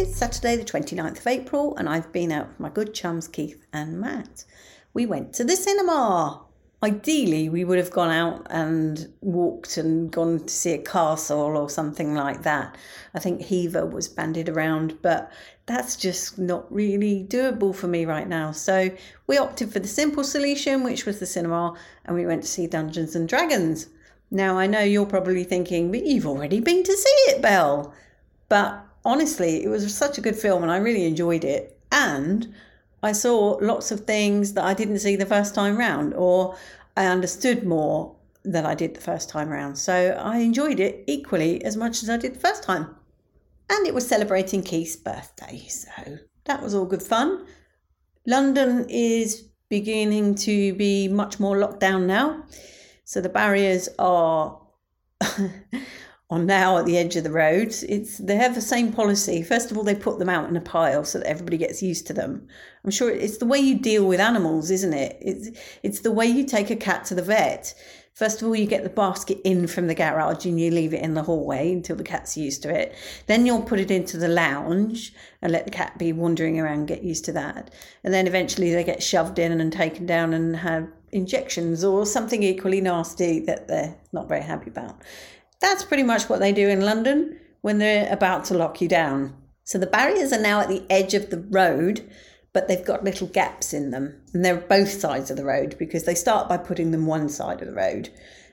It's Saturday the 29th of April and I've been out with my good chums Keith and Matt. We went to the cinema. Ideally, we would have gone out and walked and gone to see a castle or something like that. I think Hever was banded around, but that's just not really doable for me right now. So we opted for the simple solution, which was the cinema, and we went to see Dungeons and Dragons. Now, I know you're probably thinking, but you've already been to see it, Belle. But honestly, it was such a good film and I really enjoyed it. And I saw lots of things that I didn't see the first time round, or I understood more than I did the first time round. So I enjoyed it equally as much as I did the first time. And it was celebrating Keith's birthday, so that was all good fun. London is beginning to be much more locked down now. So the barriers are now at the edge of the roads. They have the same policy. First of all, they put them out in a pile so that everybody gets used to them. I'm sure it's the way you deal with animals, isn't it? It's the way you take a cat to the vet. First of all, you get the basket in from the garage and you leave it in the hallway until the cat's used to it. Then you'll put it into the lounge and let the cat be wandering around, get used to that. And then eventually they get shoved in and taken down and have injections or something equally nasty that they're not very happy about. That's pretty much what they do in London when they're about to lock you down. So the barriers are now at the edge of the road, but they've got little gaps in them. And they're both sides of the road because they start by putting them one side of the road,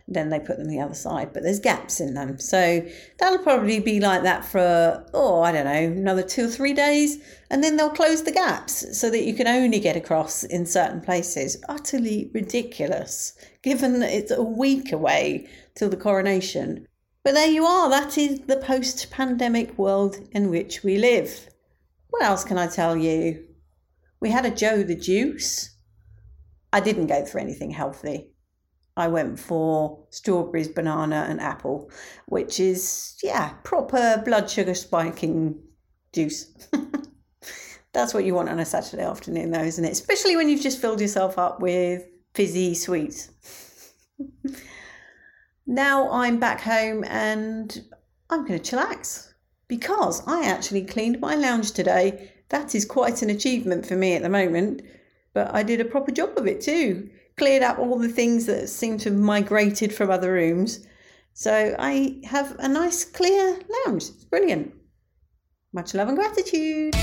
then they put them the other side, but there's gaps in them. So that'll probably be like that for, another 2 or 3 days. And then they'll close the gaps so that you can only get across in certain places. Utterly ridiculous, given that it's a week away till the coronation. But there you are, that is the post-pandemic world in which we live. What else can I tell you? We had a Joe the Juice. I didn't go for anything healthy. I went for strawberries, banana and apple, which is, proper blood sugar spiking juice. That's what you want on a Saturday afternoon though, isn't it? Especially when you've just filled yourself up with fizzy sweets. Now I'm back home and I'm going to chillax because I actually cleaned my lounge today. That is quite an achievement for me at the moment, but I did a proper job of it too. Cleared up all the things that seem to have migrated from other rooms. So I have a nice clear lounge. It's brilliant. Much love and gratitude.